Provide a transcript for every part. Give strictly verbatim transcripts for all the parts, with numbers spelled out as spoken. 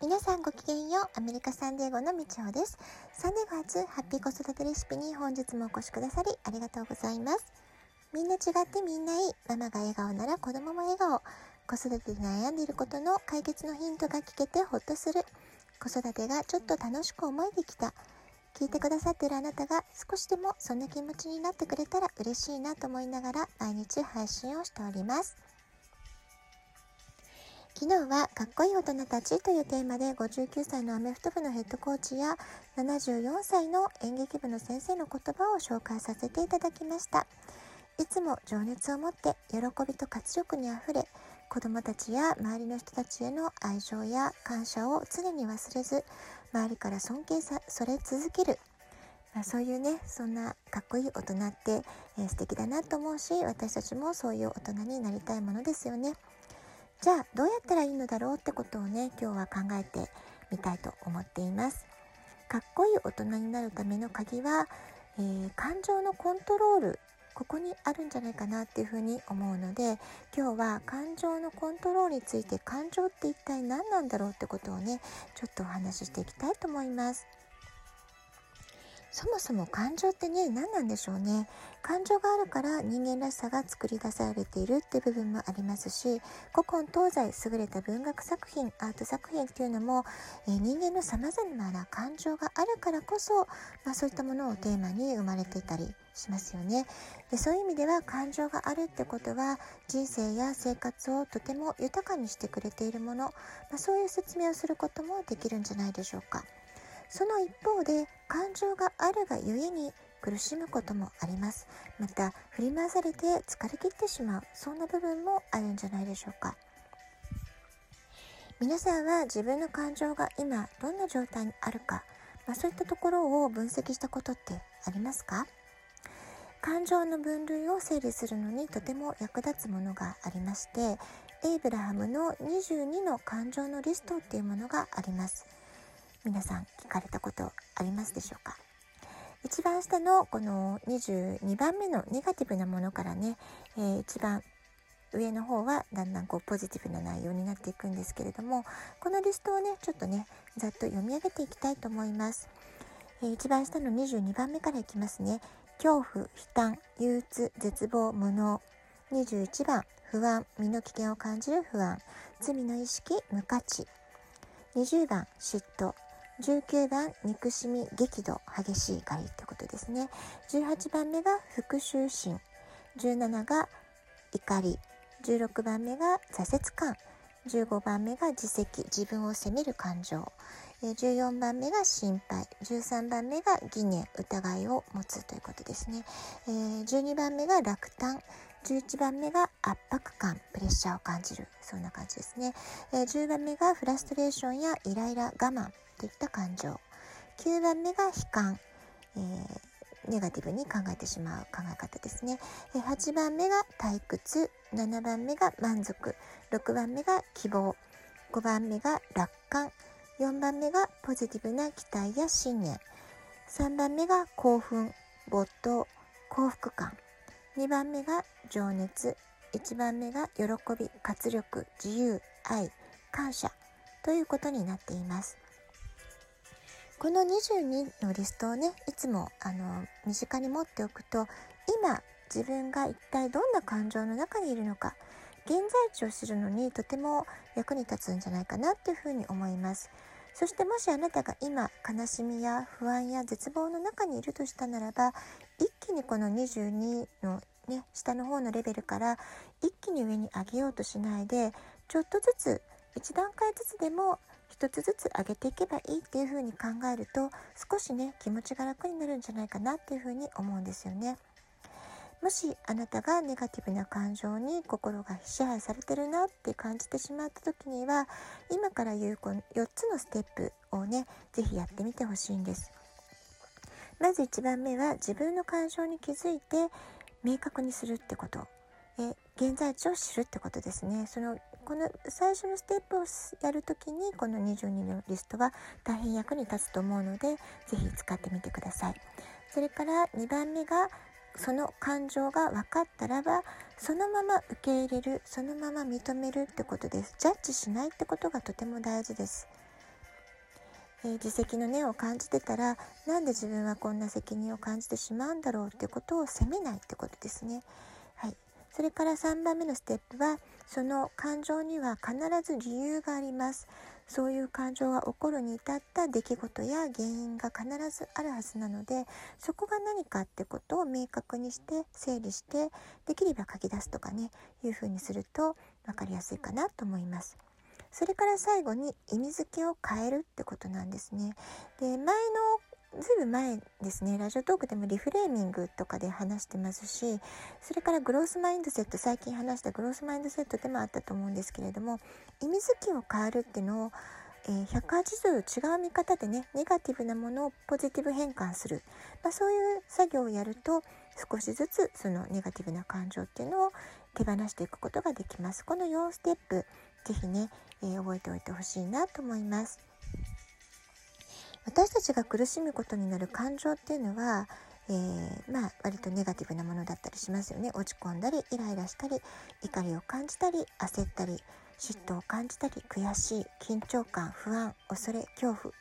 皆さんごきげんよう。アメリカサンディエゴのみちほです。サンディエゴ初ハッピー子育てレシピに本日もお越しくださりありがとうございます。みんな違ってみんないい、ママが笑顔なら子供も笑顔、子育てで悩んでいることの解決のヒントが聞けてほっとする、子育てがちょっと楽しく思えてきた、聞いてくださっているあなたが少しでもそんな気持ちになってくれたら嬉しいなと思いながら毎日配信をしております。昨日はかっこいい大人たちというテーマでごじゅうきゅうさいのアメフト部のヘッドコーチやななじゅうよんさいの演劇部の先生の言葉を紹介させていただきました。いつも情熱を持って喜びと活力にあふれ、子どもたちや周りの人たちへの愛情や感謝を常に忘れず、周りから尊敬され続ける、まあ、そういうね、そんなかっこいい大人って、えー、素敵だなと思うし、私たちもそういう大人になりたいものですよね。じゃあどうやったらいいのだろうってことをね、今日は考えてみたいと思っています。かっこいい大人になるための鍵は、えー、感情のコントロール、ここにあるんじゃないかなっていうふうに思うので、今日は感情のコントロールについて、感情って一体何なんだろうってことをね、ちょっとお話ししていきたいと思います。そもそも感情ってね、何なんでしょうね。感情があるから人間らしさが作り出されているって部分もありますし、古今東西優れた文学作品、アート作品っていうのも、えー、人間のさまざまな感情があるからこそ、まあ、そういったものをテーマに生まれていたりしますよね。で、そういう意味では感情があるってことは、人生や生活をとても豊かにしてくれているもの、まあ、そういう説明をすることもできるんじゃないでしょうか。その一方で、感情があるがゆえに苦しむこともあります。また、振り回されて疲れ切ってしまう、そんな部分もあるんじゃないでしょうか。皆さんは自分の感情が今どんな状態にあるか、まあ、そういったところを分析したことってありますか？感情の分類を整理するのにとても役立つものがありまして、エイブラハムのにじゅうにの感情のリストっていうものがあります。皆さん聞かれたことありますでしょうか。一番下のこのにじゅうにばんめのネガティブなものからね、えー、一番上の方はだんだんこうポジティブな内容になっていくんですけれども、このリストをねちょっとねざっと読み上げていきたいと思います。えー、一番下のにじゅうにばんめからいきますね。恐怖、悲嘆、憂鬱、絶望、無能。にじゅういちばん、不安、身の危険を感じる不安、罪の意識、無価値。にじゅうばん、嫉妬。じゅうきゅうばん、憎しみ、激怒、激しい怒りということですね。じゅうはちばんめが復讐心、じゅうななが怒り、じゅうろくばんめが挫折感、じゅうごばんめが自責、自分を責める感情、じゅうよんばんめが心配、じゅうさんばんめが疑念、疑いを持つということですね。じゅうにばんめが落胆、じゅういちばんめが圧迫感、プレッシャーを感じる、そんな感じですね。じゅうばんめがフラストレーションやイライラ、我慢といった感情。きゅうばんめが悲観、えー、ネガティブに考えてしまう考え方ですね。はちばんめが退屈、ななばんめが満足、ろくばんめが希望、ごばんめが楽観、よんばんめがポジティブな期待や信念、さんばんめが興奮、没頭、幸福感、にばんめが情熱、いちばんめが喜び、活力、自由、愛、感謝ということになっています。このにじゅうにのリストをね、いつもあの身近に持っておくと、今自分が一体どんな感情の中にいるのか、現在地を知るのにとても役に立つんじゃないかなというふうに思います。そしてもしあなたが今悲しみや不安や絶望の中にいるとしたならば、一気にこのにじゅうにのね、下の方のレベルから一気に上に上げようとしないで、ちょっとずつ一段階ずつでも一つずつ上げていけばいいっていう風に考えると、少しね気持ちが楽になるんじゃないかなっていう風に思うんですよね。もしあなたがネガティブな感情に心が支配されてるなって感じてしまった時には、今から言うこのよっつのステップをねぜひやってみてほしいんです。まずいちばんめは自分の感情に気づいて明確にするってこと、え現在地を知るってことですね。そのこの最初のステップをやるときに、このにじゅうにのリストは大変役に立つと思うので、ぜひ使ってみてください。それからにばんめが、その感情が分かったらばそのまま受け入れる、そのまま認めるってことです。ジャッジしないってことがとても大事です。えー、自責の念を感じてたら、なんで自分はこんな責任を感じてしまうんだろうっていうことを責めないってことですね。はい、それからさんばんめのステップは、その感情には必ず理由があります。そういう感情が起こるに至った出来事や原因が必ずあるはずなので、そこが何かってことを明確にして整理して、できれば書き出すとかね、いうふうにすると分かりやすいかなと思います。それから最後に意味付けを変えるってことなんですね。で、前のずいぶん前ですね、ラジオトークでもリフレーミングとかで話してますし、それからグロースマインドセット、最近話したグロースマインドセットでもあったと思うんですけれども、意味付けを変えるっていうのを、えー、ひゃくはちじゅうど違う見方でね、ネガティブなものをポジティブ変換する、まあ、そういう作業をやると、少しずつそのネガティブな感情っていうのを手放していくことができます。このよんステップ、ぜひね、えー、覚えておいてほしいなと思います。私たちが苦しむことになる感情っていうのは、えー、まあ割とネガティブなものだったりしますよね。落ち込んだり、イライラしたり、怒りを感じたり、焦ったり、嫉妬を感じたり、悔しい、緊張感、不安、恐れ、恐怖、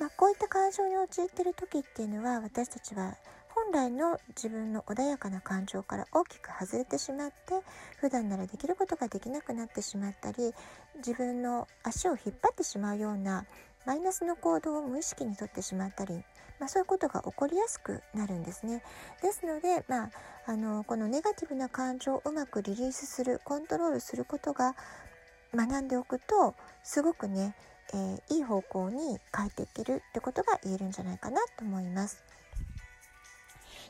まあ、こういった感情に陥っている時っていうのは、私たちは本来の自分の穏やかな感情から大きく外れてしまって、普段ならできることができなくなってしまったり、自分の足を引っ張ってしまうようなマイナスの行動を無意識にとってしまったり、まあ、そういうことが起こりやすくなるんですね。ですので、まあ、あのこのネガティブな感情をうまくリリースする、コントロールすることが学んでおくと、すごくね、えー、いい方向に変えていけるってことが言えるんじゃないかなと思います。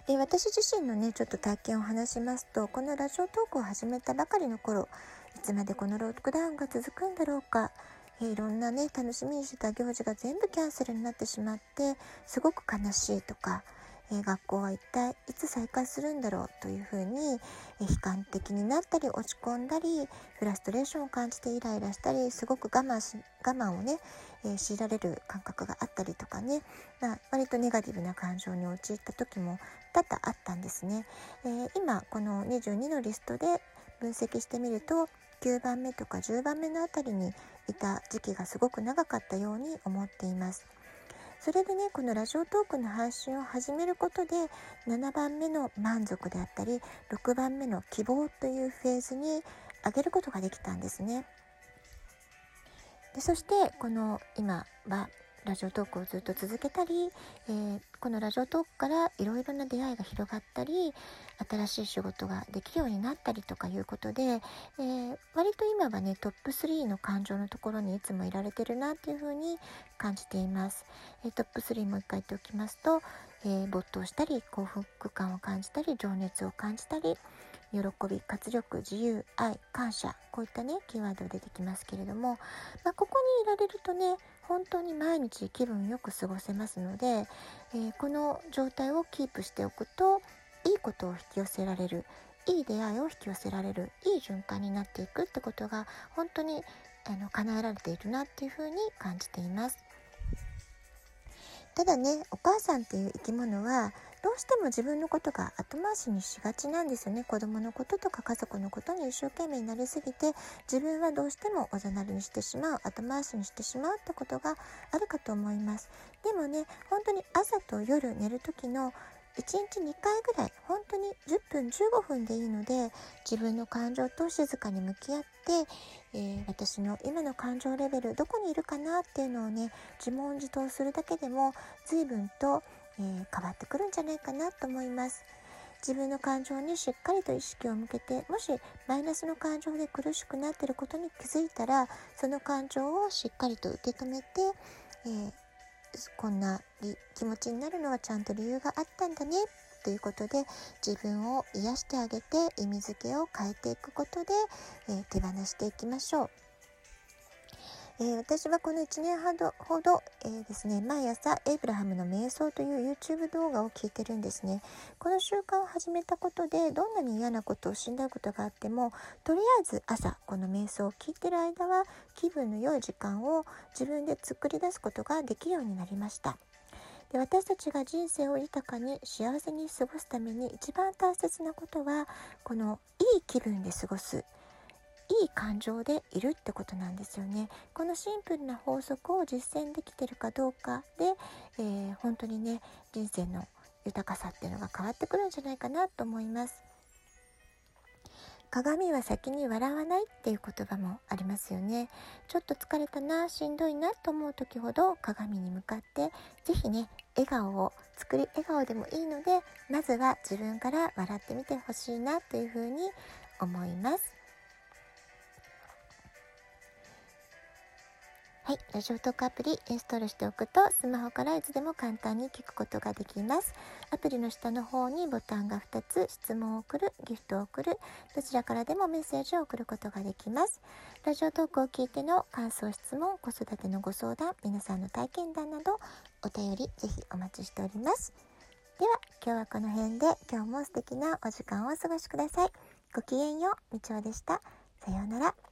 で、私自身のね、ちょっと体験を話しますと、このラジオトークを始めたばかりの頃、いつまでこのロックダウンが続くんだろうか、いろんなね、楽しみにしてた行事が全部キャンセルになってしまって、すごく悲しいとか、えー、学校は一体いつ再開するんだろうというふうに、えー、悲観的になったり、落ち込んだり、フラストレーションを感じてイライラしたり、すごく我慢し我慢をね、えー、強いられる感覚があったりとかね、まあ、割とネガティブな感情に陥った時も多々あったんですね。えー、今このにじゅうにのリストで分析してみると、きゅうばんめとかじゅうばんめのあたりにいた時期がすごく長かったように思っています。それでね、このラジオトークの配信を始めることで、ななばんめの満足であったり、ろくばんめの希望というフェーズに上げることができたんですね。で、そしてこの今はラジオトークをずっと続けたり、えー、このラジオトークからいろいろな出会いが広がったり、新しい仕事ができるようになったりとかいうことで、えー、割と今はね、トップスリーの感情のところにいつもいられてるなっていうふうに感じています。えー、トップスリーもう一回言っておきますと、えー、没頭したり、幸福感を感じたり、情熱を感じたり、喜び、活力、自由、愛、感謝、こういったね、キーワードが出てきますけれども、まあ、ここにいられるとね、本当に毎日気分よく過ごせますので、えー、この状態をキープしておくと、いいことを引き寄せられる、いい出会いを引き寄せられる、いい循環になっていくってことが、本当にあの叶えられているなっていうふうに感じています。ただね、お母さんっていう生き物は、どうしても自分のことが後回しにしがちなんですよね。子供のこととか家族のことに一生懸命になりすぎて、自分はどうしてもおざなりにしてしまう、後回しにしてしまうってことがあるかと思います。でもね、本当に朝と夜寝る時のいちにちにかいぐらい、本当にじゅっぷんじゅうごふんでいいので、自分の感情と静かに向き合って、えー、私の今の感情レベルどこにいるかなっていうのをね、自問自答するだけでも随分とえー、変わってくるんじゃないかなと思います。自分の感情にしっかりと意識を向けて、もしマイナスの感情で苦しくなっていることに気づいたら、その感情をしっかりと受け止めて、えー、こんな気持ちになるのはちゃんと理由があったんだねということで、自分を癒してあげて、意味付けを変えていくことで、えー、手放していきましょう。えー、私はこのいちねんはんほど、えーですね、毎朝エイブラハムの瞑想という YouTube 動画を聞いてるんですね。この習慣を始めたことで、どんなに嫌なことをしんどいことがあっても、とりあえず朝この瞑想を聞いてる間は、気分の良い時間を自分で作り出すことができるようになりました。で、私たちが人生を豊かに幸せに過ごすために一番大切なことは、このいい気分で過ごす、いい感情でいるってことなんですよね。このシンプルな法則を実践できてるかどうかで、えー、本当にね、人生の豊かさっていうのが変わってくるんじゃないかなと思います。鏡は先に笑わないっていう言葉もありますよね。ちょっと疲れたな、しんどいなと思う時ほど鏡に向かってぜひね、笑顔を作り、笑顔でもいいのでまずは自分から笑ってみてほしいなというふうに思います。はい、ラジオトークアプリインストールしておくとスマホからいつでも簡単に聞くことができます。アプリの下の方にボタンがふたつ、質問を送る、ギフトを送る、どちらからでもメッセージを送ることができます。ラジオトークを聞いての感想、質問、子育てのご相談、皆さんの体験談などお便りぜひお待ちしております。では今日はこの辺で、今日も素敵なお時間をお過ごしください。ごきげんよう。みちおでした。さようなら。